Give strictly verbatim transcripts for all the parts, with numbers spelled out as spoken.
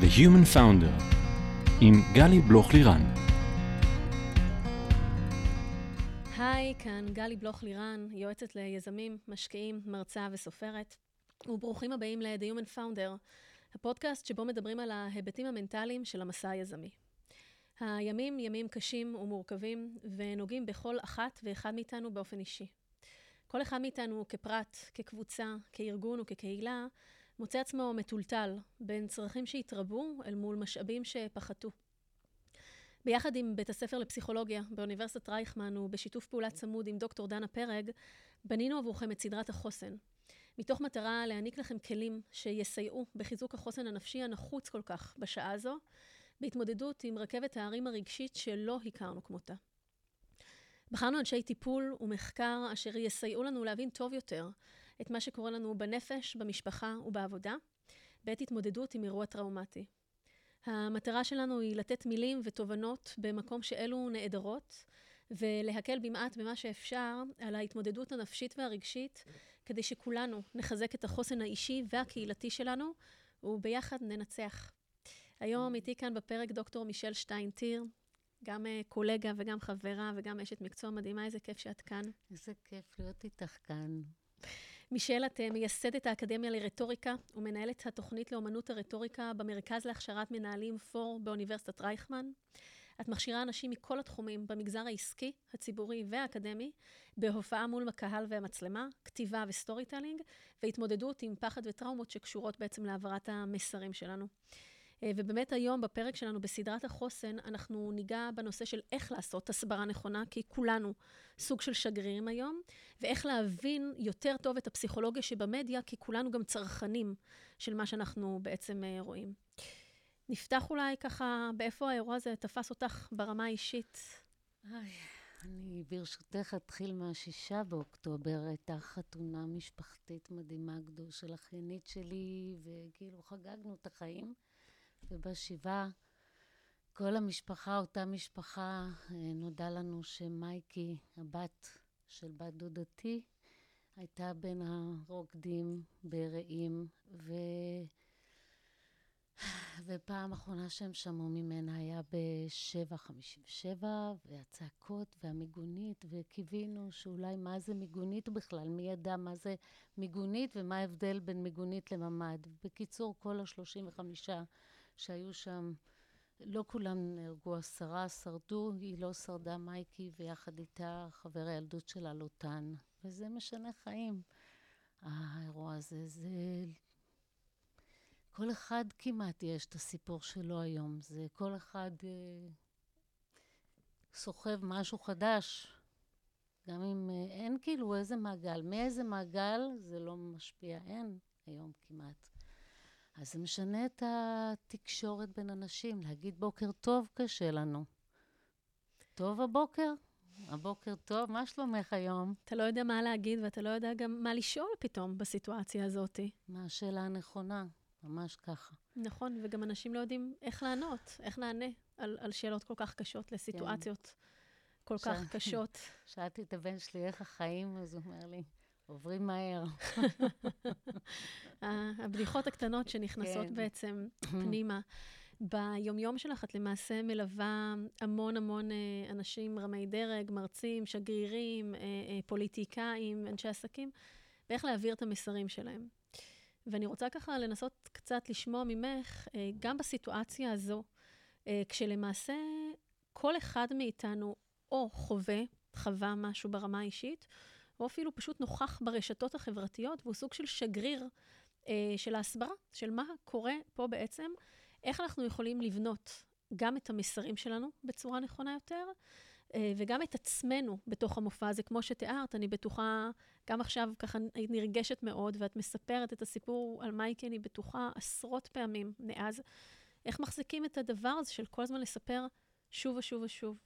The Human Founder עם גלי בלוח לירן. היי, כאן גלי בלוח לירן, יועצת ליזמים, משקיעים, מרצה וסופרת. וברוכים הבאים ל-The Human Founder, הפודקאסט שבו מדברים על ההיבטים המנטליים של המסע היזמי. הימים ימים קשים ומורכבים ונוגעים בכל אחת ואחד מאיתנו באופן אישי. כל אחד מאיתנו כפרט, כקבוצה, כארגון וכקהילה, מוצא עצמו מטולטל בין צרכים שהתרבו אל מול משאבים שפחתו. ביחד עם בית הספר לפסיכולוגיה באוניברסיטת רייכמן ובשיתוף פעולה צמוד עם דוקטור דנה פרג, בנינו עבורכם את סדרת החוסן, מתוך מטרה להעניק לכם כלים שיסייעו בחיזוק החוסן הנפשי הנחוץ כל כך בשעה זו, בהתמודדות עם רכבת הערים הרגשית שלא הכרנו כמותה. בחרנו אנשי טיפול ומחקר אשר יסייעו לנו להבין טוב יותר את מה שקורה לנו בנפש, במשפחה ובעבודה, בעת התמודדות עם אירוע טראומטי. המטרה שלנו היא לתת מילים ותובנות במקום שאלו נעדרות, ולהקל במעט במה שאפשר על ההתמודדות הנפשית והרגשית, כדי שכולנו נחזק את החוסן האישי והקהילתי שלנו, וביחד ננצח. היום איתי כאן בפרק דוקטור מישל שטיין טיר, גם קולגה וגם חברה וגם אשת מקצוע מדהימה, איזה כיף שאת כאן. איזה כיף להיות איתך כאן. מישל, את מייסדת האקדמיה לרטוריקה ומנהלת התוכנית לאומנות הרטוריקה במרכז להכשרת מנהלים פור באוניברסיטת רייכמן. את מכשירה אנשים מכל התחומים במגזר העסקי, הציבורי והאקדמי, בהופעה מול הקהל והמצלמה, כתיבה וסטורי טיילינג, והתמודדות עם פחד וטראומות שקשורות בעצם להעברת המסרים שלנו. ובאמת היום בפרק שלנו בסדרת החוסן אנחנו ניגע בנושא של איך לעשות הסברה נכונה, כי כולנו סוג של שגרירים היום, ואיך להבין יותר טוב את הפסיכולוגיה שבמדיה, כי כולנו גם צרכנים של מה שאנחנו בעצם רואים. נפתח אולי ככה, באיפה האירוע הזה תפס אותך ברמה האישית? איי, אני ברשותך אתחיל מהשישה באוקטובר, הייתה חתונה משפחתית מדהימה גדולה של אחיינית שלי, וכאילו חגגנו את החיים. ובשבעה, כל המשפחה, אותה משפחה, נודע לנו שמייקי, הבת של בת דודתי, הייתה בין הרוקדים ברעים, ו... ופעם אחרונה שהם שמעו ממנה היה ב-שבע חמישים ושבע, והצעקות והמיגונית, וקיווינו שאולי מה זה מיגונית בכלל, מי ידע מה זה מיגונית ומה ההבדל בין מיגונית לממד. בקיצור, כל ה-שלושים וחמש שהיו שם, לא כולם נהרגו, עשרה שרדו, היא לא שרדה, מייקי, ויחד איתה חבר הילדות שלה לוטן, וזה משנה חיים. האירוע הזה, זה... כל אחד כמעט יש את הסיפור שלו היום, זה כל אחד אה, סוחב משהו חדש, גם אם אה, אין כאילו איזה מעגל, מאיזה מעגל זה לא משפיע, אין היום כמעט. אז זה משנה את התקשורת בין אנשים, להגיד בוקר טוב קשה לנו. טוב הבוקר? הבוקר טוב, מה שלומך היום? אתה לא יודע מה להגיד ואתה לא יודע גם מה לשאול פתאום בסיטואציה הזאת. מה השאלה הנכונה? ממש ככה. נכון, וגם אנשים לא יודעים איך לענות, איך נענה על, על שאלות כל כך קשות, לסיטואציות כן. כל ש... כך קשות. שאלתי את הבן שלי איך החיים, אז הוא אומר לי, עוברים מהר. הבדיחות הקטנות שנכנסות כן. בעצם פנימה. ביומיום שלך את למעשה מלווה המון המון אנשים, רמי דרג, מרצים, שגרירים, פוליטיקאים, אנשי עסקים, ואיך להעביר את המסרים שלהם. ואני רוצה ככה לנסות קצת לשמוע ממך, גם בסיטואציה הזו, כשלמעשה כל אחד מאיתנו או חווה, חווה משהו ברמה האישית, או אפילו פשוט נוכח ברשתות החברתיות, והוא סוג של שגריר של ההסברה, של מה קורה פה בעצם, איך אנחנו יכולים לבנות גם את המסרים שלנו בצורה נכונה יותר, וגם את עצמנו בתוך המופע הזה, כמו שתיארת, אני בטוחה, גם עכשיו ככה היית נרגשת מאוד, ואת מספרת את הסיפור על מייקי, אני בטוחה עשרות פעמים מאז, איך מחזיקים את הדבר הזה של כל הזמן לספר שוב ושוב ושוב?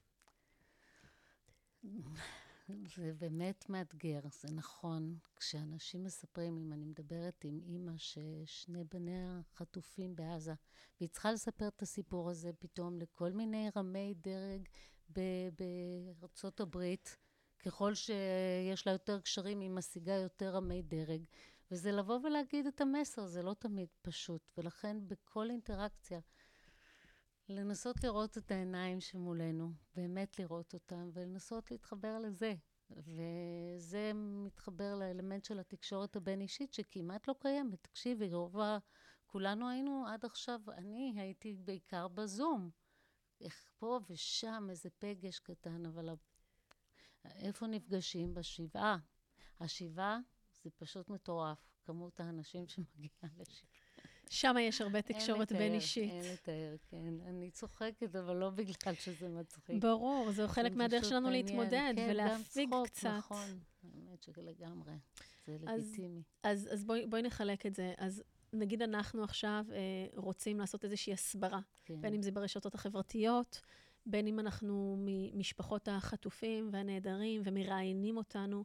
זה באמת מאתגר, זה נכון. כשאנשים מספרים, אם אני מדברת עם אמא ששני בניה חטופים בעזה, והיא צריכה לספר את הסיפור הזה פתאום לכל מיני רמי דרג, בארצות הברית, ככל שיש לה יותר קשרים, היא משיגה יותר רמי דרג, וזה לבוא ולהגיד את המסר, זה לא תמיד פשוט, ולכן בכל אינטראקציה, לנסות לראות את העיניים שמולנו, באמת לראות אותם, ולנסות להתחבר לזה. וזה מתחבר לאלמנט של התקשורת הבין-אישית, שכמעט לא קיימת. תקשיבי, רוב ה... כולנו היינו עד עכשיו, אני הייתי בעיקר בזום. איך פה ושם איזה פגש קטן, אבל איפה נפגשים? בשבעה. השבעה זה פשוט מטורף, כמות האנשים שמגיעה לשבעה. שם יש הרבה תקשורת בין אישית. אין לתאר, כן. אני צוחקת, אבל לא בגלל שזה מצחיק. ברור, זה חלק מהדרך שלנו להתמודד ולהפיג קצת. נכון, האמת שלגמרי, זה לגיטימי. אז בואי נחלק את זה. אז נגיד אנחנו עכשיו רוצים לעשות איזושהי הסברה, בין אם זה ברשתות החברתיות, בין אם אנחנו ממשפחות החטופים והנעדרים ומראיינים אותנו,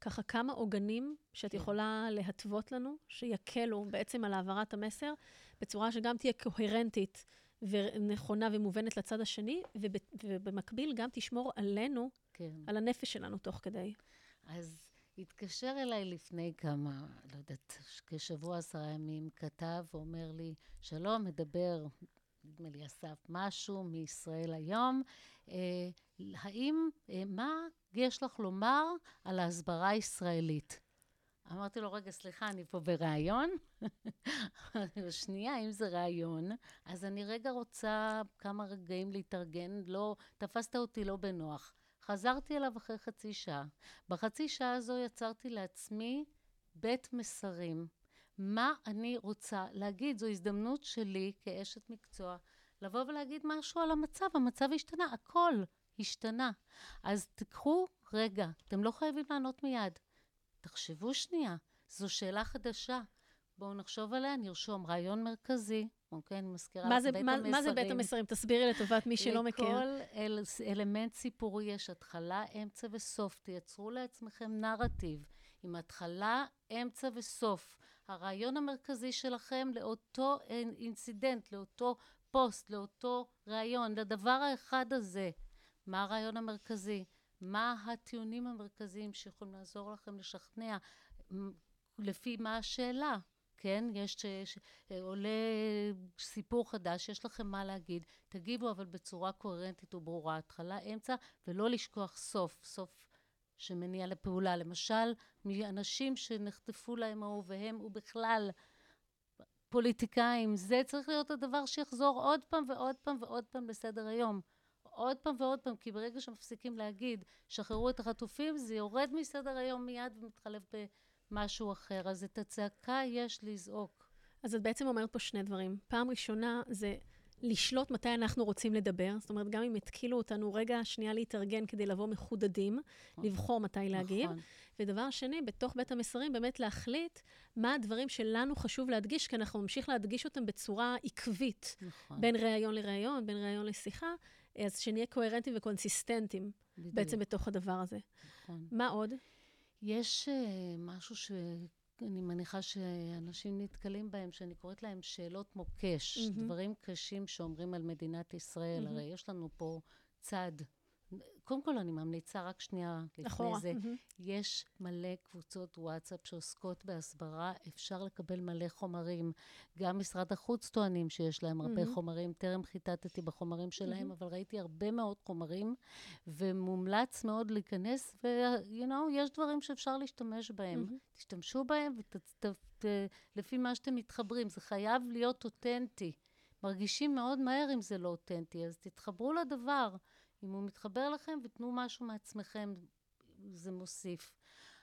ככה כמה עוגנים שאת יכולה להתוות לנו, שיקלו בעצם על העברת המסר, בצורה שגם תהיה קוהרנטית ונכונה ומובנת לצד השני, ובמקביל גם תשמור עלינו, על הנפש שלנו תוך כדי. אז התקשר אליי לפני כמה, לא יודעת, כשבוע עשרה ימים, כתב ואומר לי, שלום, מדבר, נדמה לי אסף משהו מישראל היום, האם, מה יש לך לומר על ההסברה הישראלית? אמרתי לו, רגע, סליחה, אני פה ברעיון. שנייה, אם זה רעיון, אז אני רגע רוצה כמה רגעים להתארגן, לא, תפסת אותי לא בנוח. חזרתי אליו אחרי חצי שעה. בחצי שעה הזו יצרתי לעצמי בית מסרים. מה אני רוצה להגיד? זו הזדמנות שלי כאשת מקצוע, לבוא ולהגיד משהו על המצב. המצב השתנה, הכל השתנה. אז תקחו רגע, אתם לא חייבים לענות מיד. תחשבו שנייה, זו שאלה חדשה. בואו נחשוב עליה, נרשום רעיון מרכזי. אוקיי, אני מזכירה מה זה, בית מה, המסרים. מה זה בית המסרים? תסבירי לטובת מי שלא מכיר. לכל אל, אלמנט סיפורי יש התחלה, אמצע וסוף. תייצרו לעצמכם נרטיב עם התחלה, אמצע וסוף. הרעיון המרכזי שלכם לאותו אינסידנט, לאותו פוסט, לאותו רעיון, לדבר האחד הזה. מה הרעיון המרכזי? מה הטיעונים המרכזיים שיכולים לעזור לכם לשכנע? לפי מה השאלה? כן, יש עולה סיפור חדש, יש לכם מה להגיד, תגיבו אבל בצורה קוהרנטית וברורה, התחלה, אמצע, ולא לשכוח סוף, סוף שמניע לפעולה. למשל, מאנשים שנחטפו להם אהוביהם ובכלל פוליטיקאים, זה צריך להיות הדבר שיחזור עוד פעם ועוד פעם ועוד פעם בסדר היום. עוד פעם ועוד פעם, כי ברגע שמפסיקים להגיד, שחררו את החטופים, זה יורד מסדר היום מיד ומתחלף ב... משהו אחר, אז את הצעקה יש לזעוק. אז את בעצם אומרת פה שני דברים. פעם ראשונה זה לשלוט מתי אנחנו רוצים לדבר, זאת אומרת, גם אם התקילו אותנו רגע שנייה להתארגן כדי לבוא מחודדים, לבחור מתי להגיב. ודבר שני, בתוך בית המסרים באמת להחליט מה הדברים שלנו חשוב להדגיש, כי אנחנו ממשיך להדגיש אותם בצורה עקבית, בין רעיון לרעיון, בין רעיון לשיחה, אז שנהיה קוהרנטים וקונסיסטנטים בעצם בתוך הדבר הזה. מה עוד? יש משהו שאני מניחה שאנשים נתקלים בהם, שאני קוראת להם שאלות מוקש, mm-hmm. דברים קשים שאומרים על מדינת ישראל, mm-hmm. הרי יש לנו פה צד. קודם כל אני ממליצה רק שנייה לפני זה, mm-hmm. יש מלא קבוצות וואטסאפ שעוסקות בהסברה, אפשר לקבל מלא חומרים, גם משרד החוץ טוענים שיש להם הרבה mm-hmm. חומרים, טרם חיטטתי בחומרים שלהם, mm-hmm. אבל ראיתי הרבה מאוד חומרים, ומומלץ מאוד להיכנס, ו, you know, יש דברים שאפשר להשתמש בהם, mm-hmm. תשתמשו בהם, ולפי מה שאתם מתחברים, זה חייב להיות אותנטי, מרגישים מאוד מהר אם זה לא אותנטי, אז תתחברו לדבר, אם הוא מתחבר לכם ותנו משהו מעצמכם, זה מוסיף.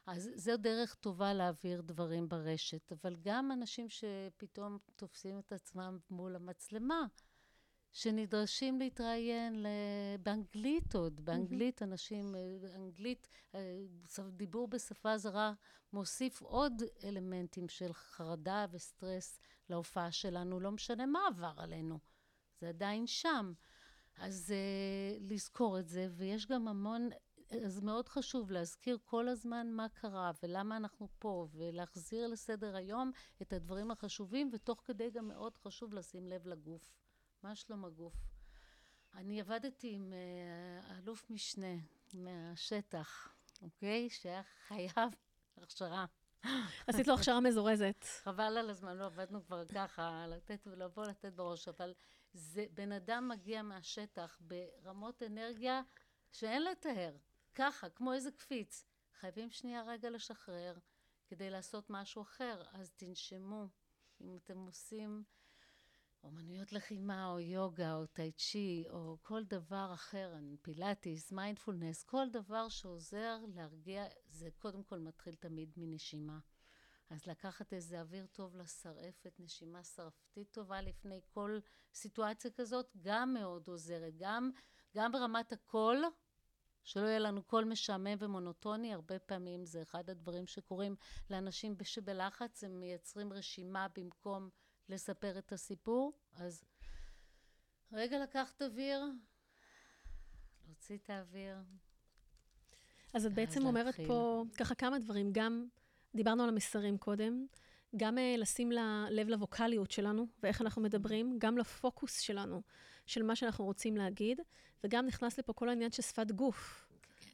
אז זו דרך טובה להעביר דברים ברשת, אבל גם אנשים שפתאום תופסים את עצמם מול המצלמה, שנדרשים להתראיין באנגלית עוד, באנגלית אנשים, אנגלית, דיבור בשפה זרה, מוסיף עוד אלמנטים של חרדה וסטרס להופעה שלנו, לא משנה מה עבר עלינו, זה עדיין שם. אז euh, לזכור את זה, ויש גם המון, אז מאוד חשוב להזכיר כל הזמן מה קרה, ולמה אנחנו פה, ולהחזיר לסדר היום את הדברים החשובים, ותוך כדי גם מאוד חשוב לשים לב לגוף. מה שלום הגוף? אני עבדתי עם uh, אלוף משנה מהשטח, אוקיי? שהיה חייב הכשרה. עשית לו הכשרה מזורזת. חבל על הזמן, לא עבדנו כבר ככה, לתת ולבוא לתת בראש, אבל זה, בן אדם מגיע מהשטח ברמות אנרגיה שאין לתאר, ככה, כמו איזה קפיץ. חייבים שנייה רגע לשחרר כדי לעשות משהו אחר, אז תנשמו. אם אתם עושים אומנויות לחימה, או יוגה, או טייצ'י, או כל דבר אחר, פילאטיס, מיינדפולנס, כל דבר שעוזר להרגיע, זה קודם כל מתחיל תמיד מנשימה. אז לקחת איזה אוויר טוב לשרעפת, נשימה שרעפתית טובה לפני כל סיטואציה כזאת, גם מאוד עוזרת, גם, גם ברמת הקול, שלא יהיה לנו קול משעמם ומונוטוני, הרבה פעמים זה אחד הדברים שקורים לאנשים שבלחץ, הם מייצרים רשימה במקום לספר את הסיפור, אז רגע לקחת אוויר, להוציא את האוויר. אז את בעצם אומרת פה ככה כמה דברים, גם דיברנו על המסרים קודם, גם לשים לב לווקליות שלנו ואיך אנחנו מדברים, גם לפוקוס שלנו, של מה שאנחנו רוצים להגיד, וגם נכנס לפה כל העניין של שפת גוף.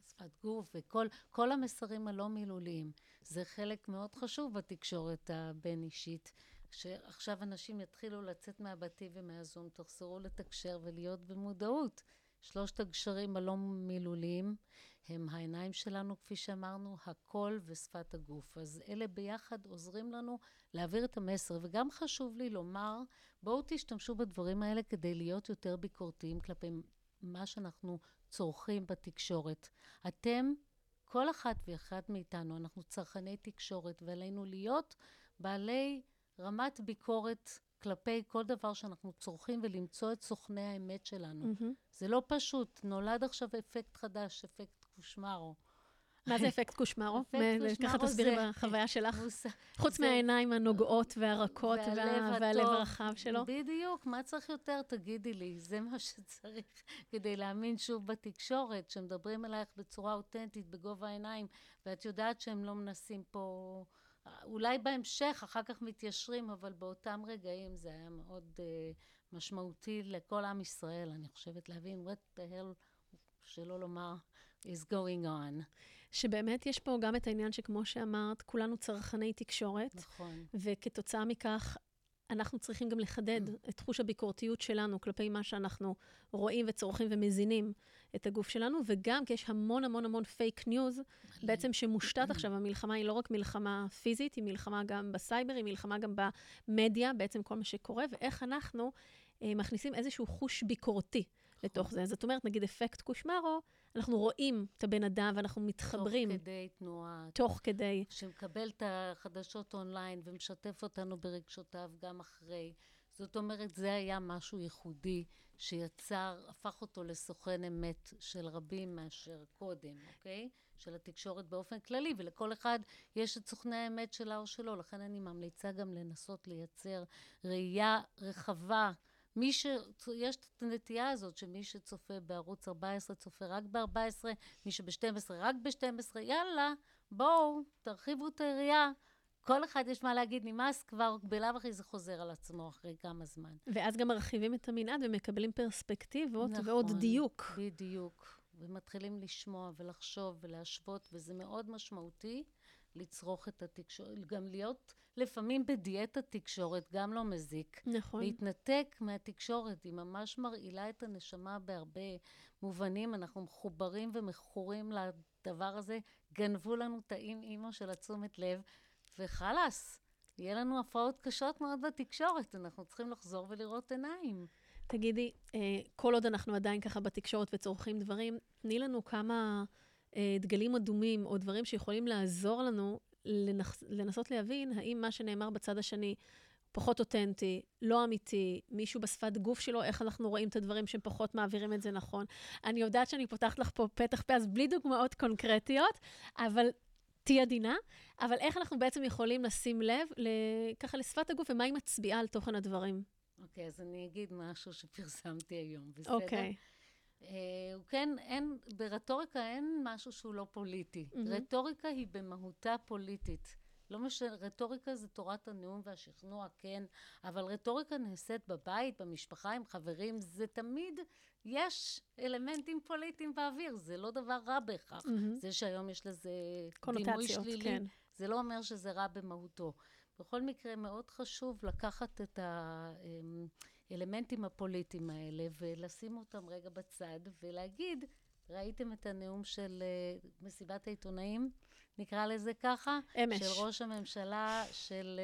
שפת גוף וכל כל המסרים הלא מילוליים, זה חלק מאוד חשוב בתקשורת הבין אישית, שעכשיו אנשים יתחילו לצאת מהבתים ומהזום, תחזרו לתקשר ולהיות במודעות. שלושת הגשרים הלא מילוליים הם העיניים שלנו, כפי שאמרנו, הקול ושפת הגוף. אז אלה ביחד עוזרים לנו להעביר את המסר. וגם חשוב לי לומר, בואו תשתמשו בדברים האלה כדי להיות יותר ביקורתיים כלפי מה שאנחנו צורכים בתקשורת. אתם, כל אחת ואחת מאיתנו, אנחנו צרכני תקשורת, ועלינו להיות בעלי רמת ביקורת כלפי כל דבר שאנחנו צורכים, ולמצוא את סוכני האמת שלנו. Mm-hmm. זה לא פשוט, נולד עכשיו אפקט חדש, אפקט קושמרו. מה זה אפקט קושמרו? ככה תסבירי בחוויה שלך. חוץ מהעיניים הנוגעות והרקות והלב הרחב שלו. בדיוק, מה צריך יותר? תגידי לי, זה מה שצריך כדי להאמין שוב בתקשורת, שמדברים אלייך בצורה אותנטית, בגובה העיניים, ואת יודעת שהם לא מנסים פה... אולי בהמשך, אחר כך מתיישרים, אבל באותם רגעים זה היה מאוד uh, משמעותי לכל עם ישראל, אני חושבת להבין, what the hell, שלא לומר, is going on. שבאמת יש פה גם את העניין שכמו שאמרת, כולנו צרכני תקשורת, נכון. וכתוצאה מכך, אנחנו צריכים גם לחדד את תחוש הביקורתיות שלנו, כלפי מה שאנחנו רואים וצורכים ומזינים את הגוף שלנו, וגם כי יש המון המון המון פייק ניוז, בעצם שמושתת עכשיו, המלחמה היא לא רק מלחמה פיזית, היא מלחמה גם בסייבר, היא מלחמה גם במדיה, בעצם כל מה שקורה, ואיך אנחנו אה, מכניסים איזשהו חוש ביקורתי לתוך זה. זאת אומרת, נגיד אפקט קושמרו, אנחנו רואים את הבן אדם ואנחנו מתחברים. תוך כדי תנועה. תוך כדי. שמקבל את החדשות אונליין ומשתף אותנו ברגשותיו גם אחרי. זאת אומרת, זה היה משהו ייחודי שיצר, הפך אותו לסוכן אמת של רבים מאשר קודם, אוקיי? של התקשורת באופן כללי, ולכל אחד יש את סוכני האמת שלה או שלו, לכן אני ממליצה גם לנסות לייצר ראייה רחבה, מי ש... יש את הנטייה הזאת שמי שצופה בערוץ ארבע עשרה צופה רק ב-ארבע עשרה, מי שב-שתים עשרה רק ב-שתים עשרה, יאללה, בואו, תרחיבו את העירייה. כל אחד יש מה להגיד, נמאס כבר, בלב אחרי זה חוזר על עצמו אחרי כמה זמן. ואז גם מרחיבים את המנעד ומקבלים פרספקטיבות, נכון, ועוד דיוק. בדיוק, ומתחילים לשמוע ולחשוב ולהשוות, וזה מאוד משמעותי לצרוך את התקשורת, גם להיות לפעמים בדיאטה תקשורת, גם לא מזיק. נכון. להתנתק מהתקשורת, היא ממש מרעילה את הנשמה בהרבה מובנים, אנחנו מחוברים ומכורים לדבר הזה, גנבו לנו תאים אימו של עצומת לב, וחלס, יהיה לנו הפרעות קשות מאוד בתקשורת, אנחנו צריכים לחזור ולראות עיניים. תגידי, כל עוד אנחנו עדיין ככה בתקשורת וצורכים דברים, תני לנו כמה... דגלים אדומים או דברים שיכולים לעזור לנו לנס... לנסות להבין האם מה שנאמר בצד השני פחות אותנטי, לא אמיתי, מישהו בשפת גוף שלו, איך אנחנו רואים את הדברים שהם פחות מעבירים את זה נכון. אני יודעת שאני פותחת לך פה פתח פה, אז בלי דוגמאות קונקרטיות, אבל תהיה דינה, אבל איך אנחנו בעצם יכולים לשים לב ככה לשפת הגוף, ומה היא מצביעה על תוכן הדברים? אוקיי, okay, אז אני אגיד משהו שפרסמתי היום, בסדר? אוקיי. Okay. הוא כן, אין, ברטוריקה אין משהו שהוא לא פוליטי. רטוריקה היא במהותה פוליטית. לא משנה, רטוריקה זה תורת הנאום והשכנוע, כן, אבל רטוריקה נעשית בבית, במשפחה, עם חברים, זה תמיד, יש אלמנטים פוליטיים באוויר, זה לא דבר רע בהכרח. זה שהיום יש לזה דימוי שלילי. זה לא אומר שזה רע במהותו. בכל מקרה מאוד חשוב לקחת את האלמנטים הפוליטיים האלה ולשים אותם רגע בצד ולהגיד, ראיתם את הנאום של מסיבת העיתונאים, נקרא לזה ככה, אמש. של ראש הממשלה, של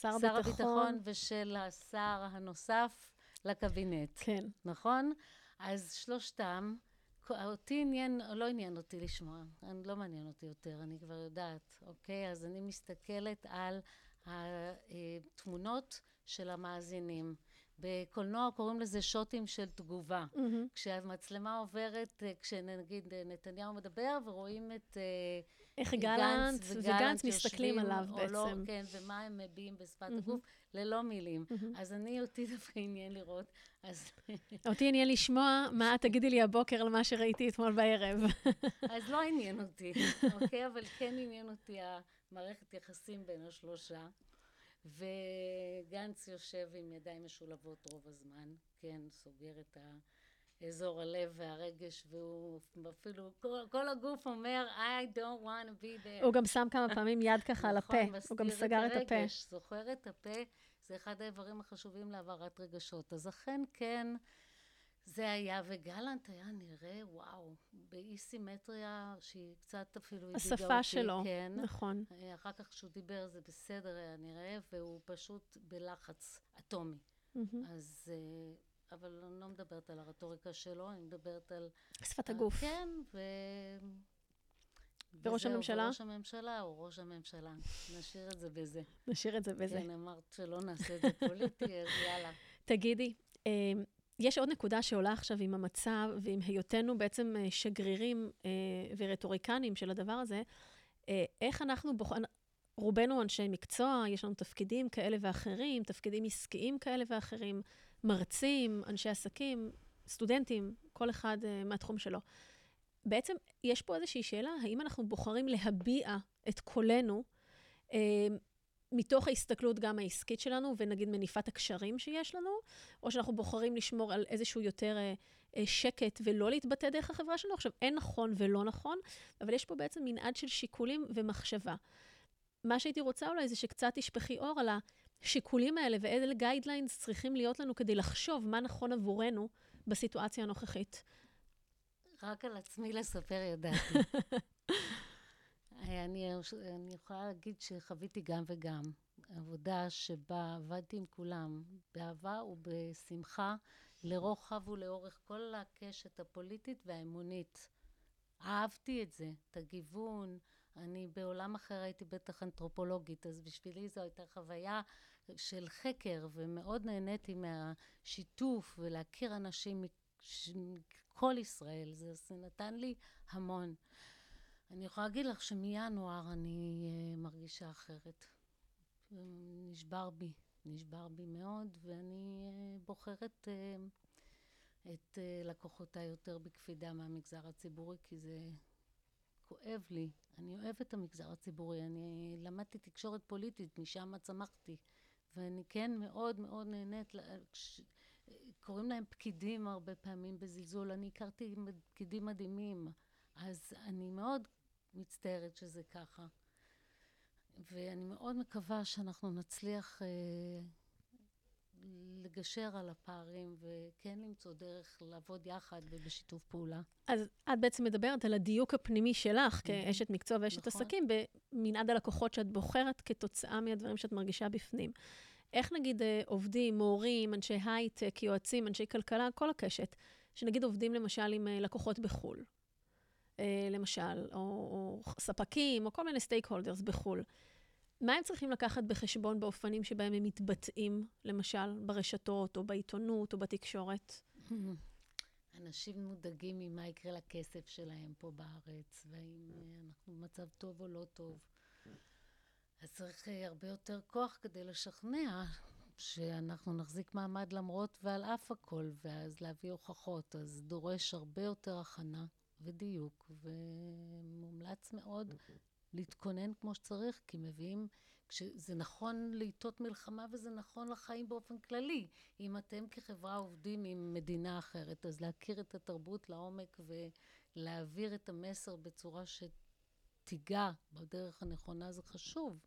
שר, שר הביטחון ושל השר הנוסף לקבינט. כן. נכון? אז שלושתם, אותי עניין, לא עניין אותי לשמוע, לא מעניין אותי יותר, אני כבר יודעת, אוקיי? אז אני מסתכלת על התמונות של המאזינים. בקולנוע קוראים לזה שוטים של תגובה. Mm-hmm. כשהמצלמה עוברת, כשנגיד נתניהו מדבר ורואים את איך גלנט וגלנט מסתכלים עליו בעצם. לא, כן, ומה הם מביעים בשפת mm-hmm. הגוף, ללא מילים. Mm-hmm. אז אני אותי דווקא עניין לראות. אז אותי עניין לשמוע מה תגידי לי הבוקר על מה שראיתי אתמול בערב. אז לא עניין אותי, אוקיי? אבל כן עניין אותי המערכת יחסים בין השלושה. וגנץ יושב עם ידיים משולבות רוב הזמן, כן, סוגר את האזור הלב והרגש, והוא אפילו, כל, כל הגוף אומר, I don't want to be there. הוא גם שם כמה פעמים יד ככה על הפה, הוא גם סגר את הפה. הרגש, זוכר את הפה, זה אחד האיברים החשובים להעברת רגשות, אז אכן כן, זה היה, וגלנט היה נראה, וואו, באי סימטריה שהיא קצת אפילו ידידה אותי. השפה שלו, כן. נכון. אחר כך כשהוא דיבר זה בסדר היה נראה, והוא פשוט בלחץ אטומי. Mm-hmm. אז, אבל אני לא מדברת על הרטוריקה שלו, אני מדברת על שפת הגוף. כן, ו... וראש הממשלה? ראש הממשלה או ראש הממשלה. נשאיר את זה בזה. נשאיר את זה בזה. כן, אמרת שלא נעשה את זה פוליטי, אז יאללה. תגידי, יש עוד נקודה שעולה עכשיו עם המצב, ועם היותנו בעצם שגרירים אה, ורטוריקנים של הדבר הזה, אה, איך אנחנו, בוח... רובנו אנשי מקצוע, יש לנו תפקידים כאלה ואחרים, תפקידים עסקיים כאלה ואחרים, מרצים, אנשי עסקים, סטודנטים, כל אחד אה, מהתחום שלו. בעצם יש פה איזושהי שאלה, האם אנחנו בוחרים להביע את קולנו, אה, מתוך ההסתכלות גם העסקית שלנו, ונגיד מניפת הקשרים שיש לנו, או שאנחנו בוחרים לשמור על איזשהו יותר שקט, ולא להתבטא דרך החברה שלנו. עכשיו, אין נכון ולא נכון, אבל יש פה בעצם מנעד של שיקולים ומחשבה. מה שהייתי רוצה אולי זה שקצת תשפכי אור על השיקולים האלה, ואיזה גיידליינס צריכים להיות לנו כדי לחשוב מה נכון עבורנו בסיטואציה הנוכחית. רק על עצמי לספר ידעתי. אני, אני יכולה להגיד שחוויתי גם וגם. עבודה שבה עבדתי עם כולם, באהבה ובשמחה, לרוחב ולאורך כל הקשת הפוליטית והאמונית. אהבתי את זה, את הגיוון. אני בעולם אחר הייתי בטח אנתרופולוגית, אז בשבילי זו הייתה חוויה של חקר, ומאוד נהניתי מהשיתוף ולהכיר אנשים מכל ישראל. זה, זה נתן לי המון. אני יכולה להגיד לך שמינואר אני מרגישה אחרת. נשבר בי, נשבר בי מאוד, ואני בוחרת את לקוחותיי יותר בקפידה מהמגזר הציבורי, כי זה כואב לי. אני אוהבת את המגזר הציבורי, אני למדתי תקשורת פוליטית, משם צמחתי, ואני כן מאוד מאוד נהנית. קוראים להם פקידים הרבה פעמים בזלזול, אני הכרתי פקידים מדהימים, אז אני מאוד מצטערת שזה ככה, ואני מאוד מקווה שאנחנו נצליח אה, לגשר על הפערים, וכן למצוא דרך לעבוד יחד ובשיתוף פעולה. אז את בעצם מדברת על הדיוק הפנימי שלך, כאשת מקצוע ואשת נכון. עסקים, במנעד הלקוחות שאת בוחרת כתוצאה מהדברים שאת מרגישה בפנים. איך נגיד עובדים, מורים, אנשי הייטק, יועצים, אנשי כלכלה, כל הקשת, שנגיד עובדים למשל עם לקוחות בחול? למשל, או, או ספקים, או כל מיני סטייק הולדרס בחול. מה הם צריכים לקחת בחשבון באופנים שבהם הם מתבטאים, למשל, ברשתות, או בעיתונות, או בתקשורת? אנשים מודאגים ממה יקרה לכסף שלהם פה בארץ, והאם אנחנו במצב טוב או לא טוב. אז צריך הרבה יותר כוח כדי לשכנע שאנחנו נחזיק מעמד למרות ועל אף הכל, ואז להביא הוכחות, אז דורש הרבה יותר הכנה. ודיוק, ומומלץ מאוד okay. להתכונן כמו שצריך, כי מביאים, זה נכון לעתות מלחמה, וזה נכון לחיים באופן כללי. אם אתם כחברה עובדים עם מדינה אחרת, אז להכיר את התרבות לעומק, ולהעביר את המסר בצורה ש... תיגע בדרך הנכונה זה חשוב.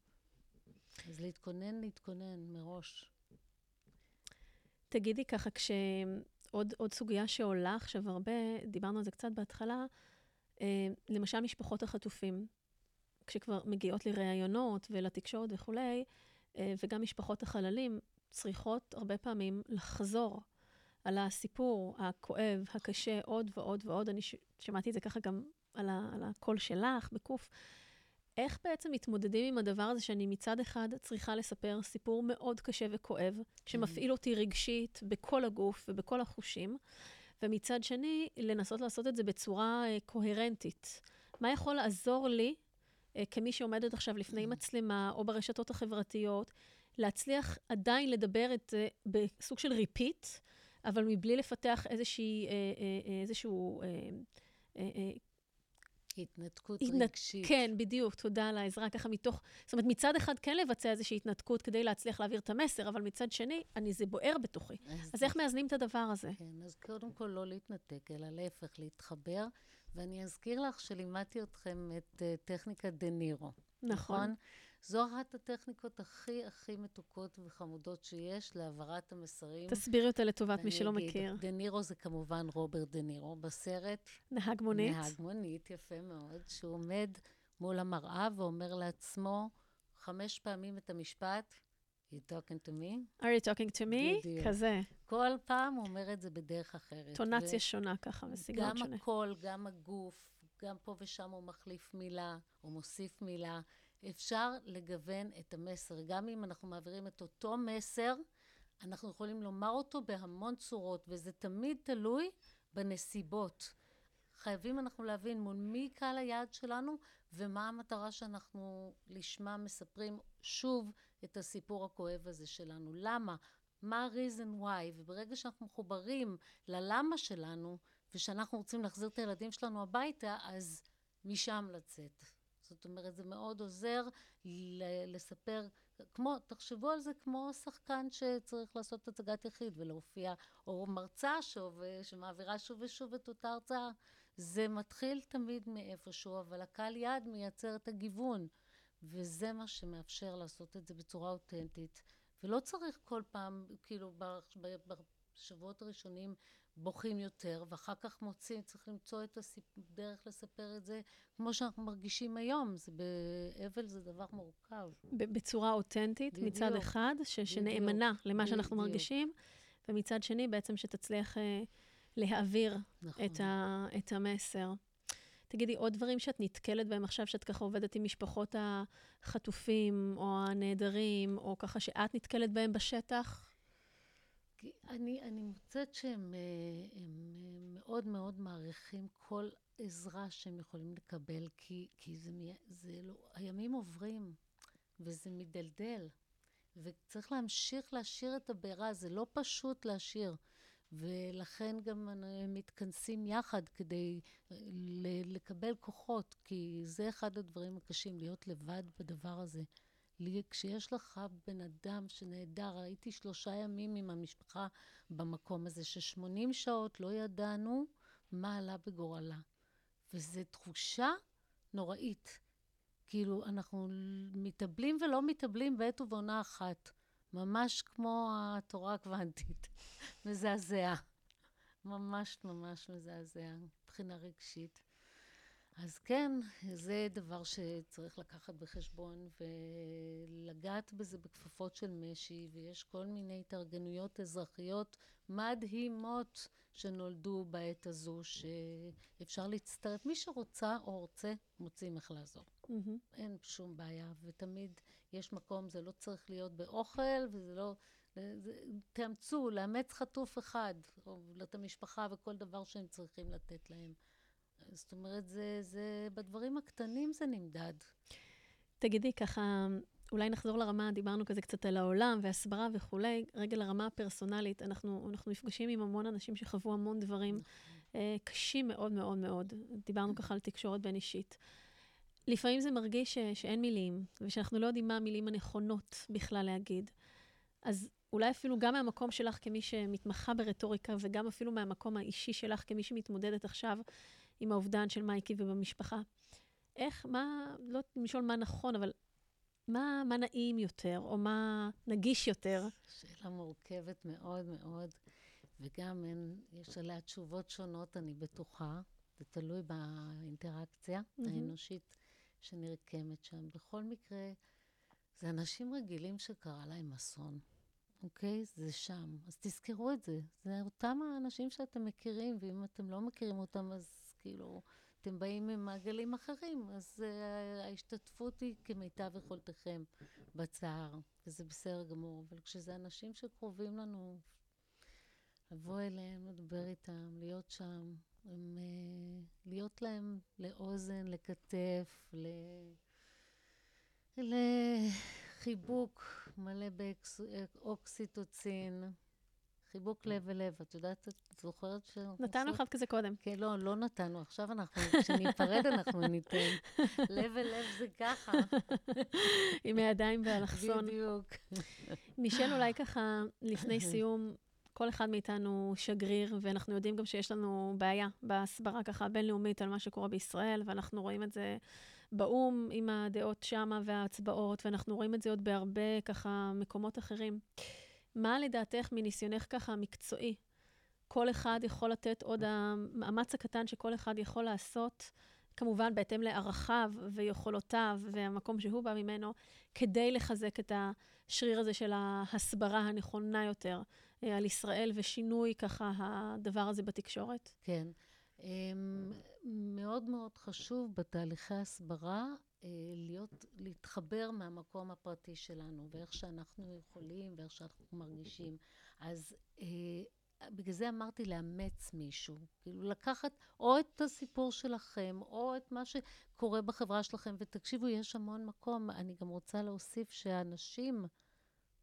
אז להתכונן, להתכונן מראש. תגידי ככה, כשעוד עוד סוגיה שעולה עכשיו הרבה, דיברנו על זה קצת בהתחלה, למשל משפחות החטופים, כשכבר מגיעות לראיונות ולתקשורת וכולי, וגם משפחות החללים צריכות הרבה פעמים לחזור על הסיפור הכואב, הקשה, עוד ועוד ועוד. אני שמעתי את זה ככה גם על, ה- על הקול שלך, בקוף. איך בעצם מתמודדים עם הדבר הזה שאני מצד אחד צריכה לספר סיפור מאוד קשה וכואב, שמפעיל אותי רגשית בכל הגוף ובכל החושים, ומצד שני, לנסות לעשות את זה בצורה קוהרנטית. מה יכול לעזור לי, כמי שעומדת עכשיו לפני מצלמה או ברשתות החברתיות, להצליח עדיין לדבר את זה בסוג של ריפיט, אבל מבלי לפתח איזושהי, איזשהו... התנתקות רגשית. כן, בדיוק, תודה על העזרה, ככה מתוך... זאת אומרת, מצד אחד כן לבצע איזושהי התנתקות כדי להצליח להעביר את המסר, אבל מצד שני, אני זה בוער בתוכי. אז איך מאזנים את הדבר הזה? כן, אז קודם כל לא להתנתק, אלא להפך, להתחבר. ואני אזכיר לך שלימדתי אתכם את טכניקת דה נירו. נכון. זו אחת הטכניקות הכי הכי מתוקות וחמודות שיש להעברת המסרים. תסבירי אותה לטובת מי שלא מכיר. דה נירו זה כמובן רוברט דה נירו בסרט. נהג מונית. נהג מונית, יפה מאוד, שהוא עומד מול המראה ואומר לעצמו חמש פעמים את המשפט, Are you talking to me? Are you talking to me? בדיוק. כזה. כל פעם הוא אומר את זה בדרך אחרת. טונציה ו... שונה ככה, מסגנון שונה. גם הקול, גם הגוף, גם פה ושם הוא מחליף מילה, הוא מוסיף מילה. אפשר לגוון את המסר. גם אם אנחנו מעבירים את אותו מסר, אנחנו יכולים לומר אותו בהמון צורות, וזה תמיד תלוי בנסיבות. חייבים אנחנו להבין מול מי קהל היעד שלנו, ומה המטרה שאנחנו לשמה מספרים שוב את הסיפור הכואב הזה שלנו. למה? מה ה-reason why? וברגע שאנחנו מחוברים ללמה שלנו, ושאנחנו רוצים להחזיר את הילדים שלנו הביתה, אז משם לצאת. זאת אומרת, זה מאוד עוזר לספר, כמו, תחשבו על זה כמו שחקן שצריך לעשות הצגת יחיד ולהופיע, או מרצה שוב, שמעבירה שוב ושוב את אותה הרצאה. זה מתחיל תמיד מאיפשהו, אבל הקהל יעד מייצר את הגיוון, וזה מה שמאפשר לעשות את זה בצורה אותנטית. ולא צריך כל פעם, כאילו, בשבועות הראשונים בוכים יותר, ואחר כך מוצאים, צריך למצוא את הדרך לספר את זה, כמו שאנחנו מרגישים היום, זה באבל זה דבר מורכב. בצורה אותנטית, בדיוק. מצד אחד, ש- שנאמנה למה בדיוק. שאנחנו מרגישים, ומצד שני, בעצם שתצליח uh, להעביר נכון. את, ה- את המסר. תגידי, עוד דברים שאת נתקלת בהם עכשיו, שאת ככה עובדת עם משפחות החטופים, או הנעדרים, או ככה שאת נתקלת בהם בשטח? אני, אני מוצאת שהם הם, הם מאוד מאוד מעריכים כל עזרה שהם יכולים לקבל, כי, כי זה, זה לא, הימים עוברים, וזה מדלדל, וצריך להמשיך להשאיר את הבעירה, זה לא פשוט להשאיר. ולכן גם הם מתכנסים יחד כדי ל- לקבל כוחות, כי זה אחד הדברים הקשים, להיות לבד בדבר הזה. כשיש לך בן אדם שנהדר, הייתי שלושה ימים עם המשפחה במקום הזה, ששמונים שעות לא ידענו מה עלה בגורלה. וזו תחושה נוראית. כאילו, אנחנו מתאבלים ולא מתאבלים בעת ובעונה אחת. ממש כמו התורה הקוונטית. מזעזע. ממש ממש מזעזע, מבחינה רגשית. אז כן, זה דבר שצריך לקחת בחשבון, ולגעת בזה בכפפות של משי, ויש כל מיני התארגנויות אזרחיות מדהימות שנולדו בעת הזו, שאפשר להצטרף. מי שרוצה או רוצה, מוצאים איך לעזור. Mm-hmm. אין שום בעיה, ותמיד יש מקום, זה לא צריך להיות באוכל, וזה לא... זה, תאמצו, לאמץ חטוף אחד, או את המשפחה וכל דבר שהם צריכים לתת להם. זאת אומרת, זה, זה, בדברים הקטנים זה נמדד. תגידי, ככה, אולי נחזור לרמה, דיברנו כזה קצת על העולם והסברה וכולי, רגע לרמה הפרסונלית, אנחנו, אנחנו מפגשים עם המון אנשים שחוו המון דברים אה, קשים מאוד מאוד מאוד. דיברנו ככה על תקשורת בין אישית. לפעמים זה מרגיש ש, שאין מילים, ושאנחנו לא יודעים מה המילים הנכונות בכלל להגיד. אז אולי אפילו גם מהמקום שלך כמי שמתמחה ברטוריקה, וגם אפילו מהמקום האישי שלך כמי שמתמודדת עכשיו, עם האובדן של מייקי ובמשפחה. איך, מה, לא משול מה נכון, אבל מה, מה נעים יותר, או מה נגיש יותר? שאלה מורכבת מאוד מאוד, וגם אין, יש עליה תשובות שונות, אני בטוחה. זה תלוי באינטראקציה mm-hmm. האנושית שנרקמת שם. בכל מקרה, זה אנשים רגילים שקרה להם אסון. אוקיי? זה שם. אז תזכרו את זה. זה אותם האנשים שאתם מכירים, ואם אתם לא מכירים אותם, אז כאילו, אתם באים עם מעגלים אחרים. אז uh, ההשתתפות היא כמיטב יכולתכם בצער, וזה בסדר גמור. אבל כשזה אנשים שקרובים לנו, לבוא אליהם, לדבר איתם, להיות שם, הם, uh, להיות להם לאוזן, לכתף, ל... לחיבוק מלא באוקסיטוצין, חיבוק לב ולב. את יודעת, את זוכרת ש... נתנו אחד כזה קודם. כן, לא, לא נתנו. עכשיו אנחנו, כשניפרד אנחנו ניתן. לב ולב זה ככה. עם הידיים והלחסון. בדיוק. מישל, אולי ככה, לפני סיום, כל אחד מאיתנו שגריר, ואנחנו יודעים גם שיש לנו בעיה בהסברה ככה הבינלאומית על מה שקורה בישראל, ואנחנו רואים את זה באום עם הדעות שמה וההצבעות, ואנחנו רואים את זה עוד בהרבה ככה מקומות אחרים. מה לדעתך מניסיונך ככה מקצועי? כל אחד יכול לתת עוד המאמץ הקטן שכל אחד יכול לעשות, כמובן בהתאם לערכיו ויכולותיו והמקום שהוא בא ממנו, כדי לחזק את השריר הזה של ההסברה הנכונה יותר על ישראל ושינוי ככה הדבר הזה בתקשורת. כן. מאוד מאוד חשוב בתהליכי הסברה להיות, להתחבר מהמקום הפרטי שלנו, ואיך שאנחנו יכולים ואיך שאנחנו מרגישים. אז בגלל זה אמרתי לאמץ מישהו, כאילו לקחת או את הסיפור שלכם, או את מה שקורה בחברה שלכם, ותקשיבו, יש המון מקום. אני גם רוצה להוסיף שהאנשים,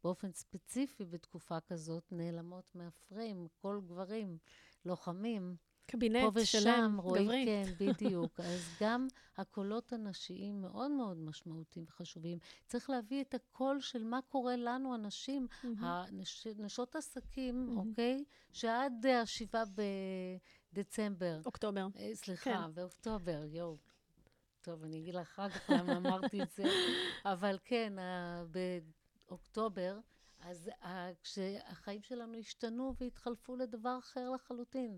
באופן ספציפי בתקופה כזאת, נעלמות מהפריים, כל גברים, לוחמים. קבינט שלם, גברית. כן, בדיוק. אז גם הקולות הנשיים מאוד מאוד משמעותיים וחשובים. צריך להביא את הקול של מה קורה לנו, הנשים, הנש... נשות עסקים, אוקיי? שעד השבעה בדצמבר. אוקטובר. סליחה, כן. באוקטובר, יואו. טוב, אני אגיד לך אחר כך למה אמרתי את זה. אבל כן, באוקטובר, אז כשהחיים שלנו השתנו והתחלפו לדבר אחר לחלוטין.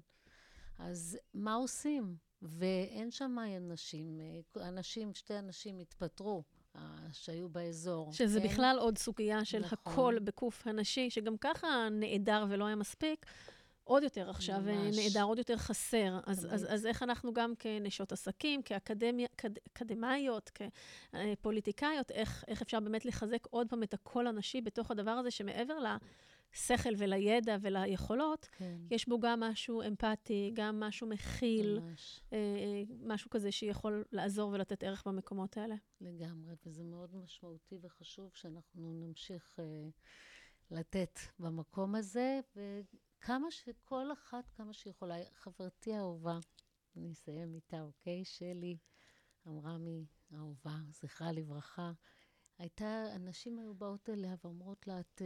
אז מה עושים? ואין שם אנשים, אנשים, שתי אנשים התפטרו, שהיו באזור. שזה כן? בכלל עוד סוגיה של נכון. הכל בקוף הנשי, שגם ככה נעדר ולא היה מספיק, עוד יותר עכשיו, ממש. נעדר עוד יותר חסר. אז, אז, אז איך אנחנו גם כנשות עסקים, כאקדמיות, כפוליטיקאיות, איך, איך אפשר באמת לחזק עוד פעם את הכל הנשי בתוך הדבר הזה, שמעבר לה, שכל ולידע וליכולות, כן. יש בו גם משהו אמפתי, גם משהו מכיל, אה, משהו כזה שיכול לעזור ולתת ערך במקומות האלה. לגמרי, וזה מאוד משמעותי וחשוב שאנחנו נמשיך אה, לתת במקום הזה, וכמה שכל אחת, כמה שיכולה, חברתי האהובה, אני אסיים איתה, אוקיי, שלי, אמרה מי האהובה, זכרה לברכה, הייתה, אנשים היו באות אליה ואומרות לה, את,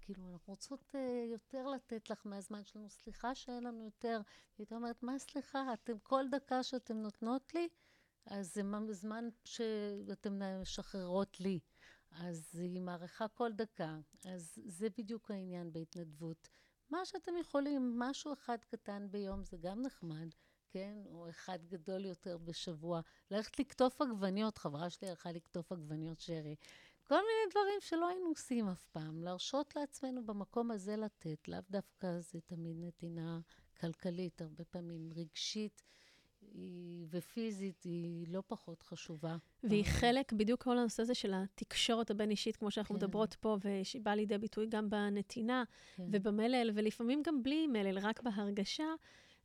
כאילו, אנחנו רוצות יותר לתת לך מהזמן שלנו, סליחה שאין לנו יותר. היא אומרת, מה סליחה? אתם כל דקה שאתם נותנות לי, אז זה זמן שאתם משחררות לי. אז היא מעריכה כל דקה. אז זה בדיוק העניין בהתנדבות. מה שאתם יכולים, משהו אחד קטן ביום, זה גם נחמד. כן, או אחד גדול יותר בשבוע. ללכת לקטוף עגבניות, חברה שלי הלכה לקטוף עגבניות שרי. כל מיני דברים שלא היינו עושים אף פעם. להרשות לעצמנו במקום הזה לתת, לאו דווקא זה תמיד נתינה כלכלית, הרבה פעמים רגשית ופיזית, היא לא פחות חשובה. והיא חלק בדיוק כל הנושא הזה של התקשורת הבין אישית, כמו שאנחנו מדברות פה, ושהיא באה לידי ביטוי גם בנתינה ובמלל, ולפעמים גם בלי מלל, רק בהרגשה,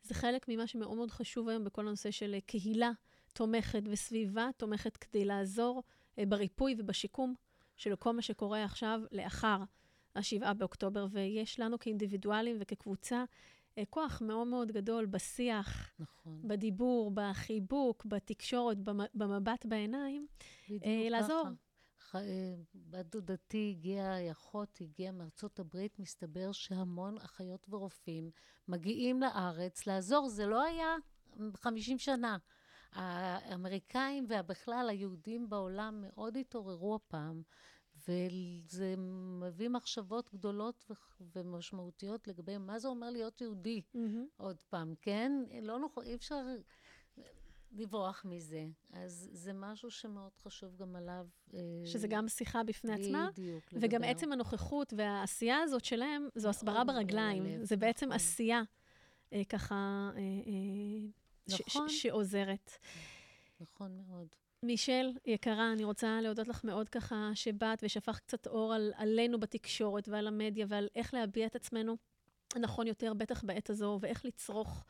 זה חלק ממה שמאוד מאוד חשוב היום בכל הנושא של קהילה תומכת וסביבה תומכת כדי לעזור בריפוי ובשיקום של כל מה שקורה עכשיו לאחר השבעה באוקטובר, ויש לנו כאינדיבידואלים וכקבוצה כוח מאוד מאוד גדול בשיח, נכון. בדיבור, בחיבוק, בתקשורת, במבט בעיניים, לעזור. ככה. בת דודתי הגיעה, אחות הגיעה מארצות הברית, מסתבר שהמון אחיות ורופאים מגיעים לארץ לעזור, זה לא היה חמישים שנה. האמריקאים ובכלל היהודים בעולם מאוד התעוררו הפעם, וזה מביא מחשבות גדולות ומשמעותיות לגבי מה זה אומר להיות יהודי. עוד פעם, כן? לא נוכל, אי אפשר לברוח מזה. אז זה משהו שמאוד חשוב גם עליו. שזה גם שיחה בפני עצמה. בדיוק. וגם עצם הנוכחות והעשייה הזאת שלהם, זו הסברה ברגליים. זה בעצם עשייה ככה שעוזרת. נכון מאוד. מישל, יקרה, אני רוצה להודות לך מאוד ככה שבאת ושפך קצת אור על, עלינו בתקשורת ועל המדיה ועל איך להביע את עצמנו נכון יותר, בטח בעת הזו, ואיך לצרוך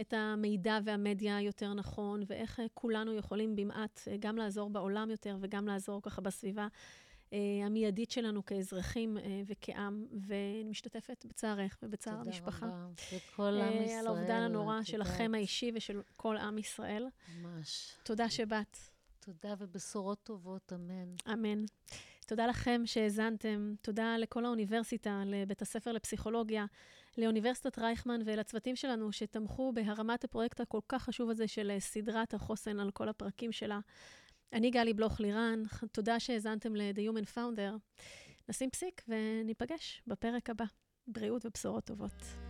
את המידע והמדיה יותר נכון, ואיך כולנו יכולים במעט גם לעזור בעולם יותר וגם לעזור ככה בסביבה המיידית שלנו כאזרחים וכעם, ומשתתפת בצערך ובצער המשפחה. תודה רבה, וכל עם ישראל. על האובדן הנורא שלכם האישי ושל כל עם ישראל. ממש. תודה שבאת. תודה ובשורות טובות, אמן. אמן. תודה לכם שהזנתם, תודה לכל האוניברסיטה, לבית הספר לפסיכולוגיה, לאוניברסיטת רייכמן ולצוותים שלנו שתמכו בהרמת הפרויקט הכל כך חשוב הזה של סדרת החוסן על כל הפרקים שלה. אני גלי בלוח לירן, תודה שהזנתם ל-The Human Founder. נשים פסיק וניפגש בפרק הבא. בריאות ובשורות טובות.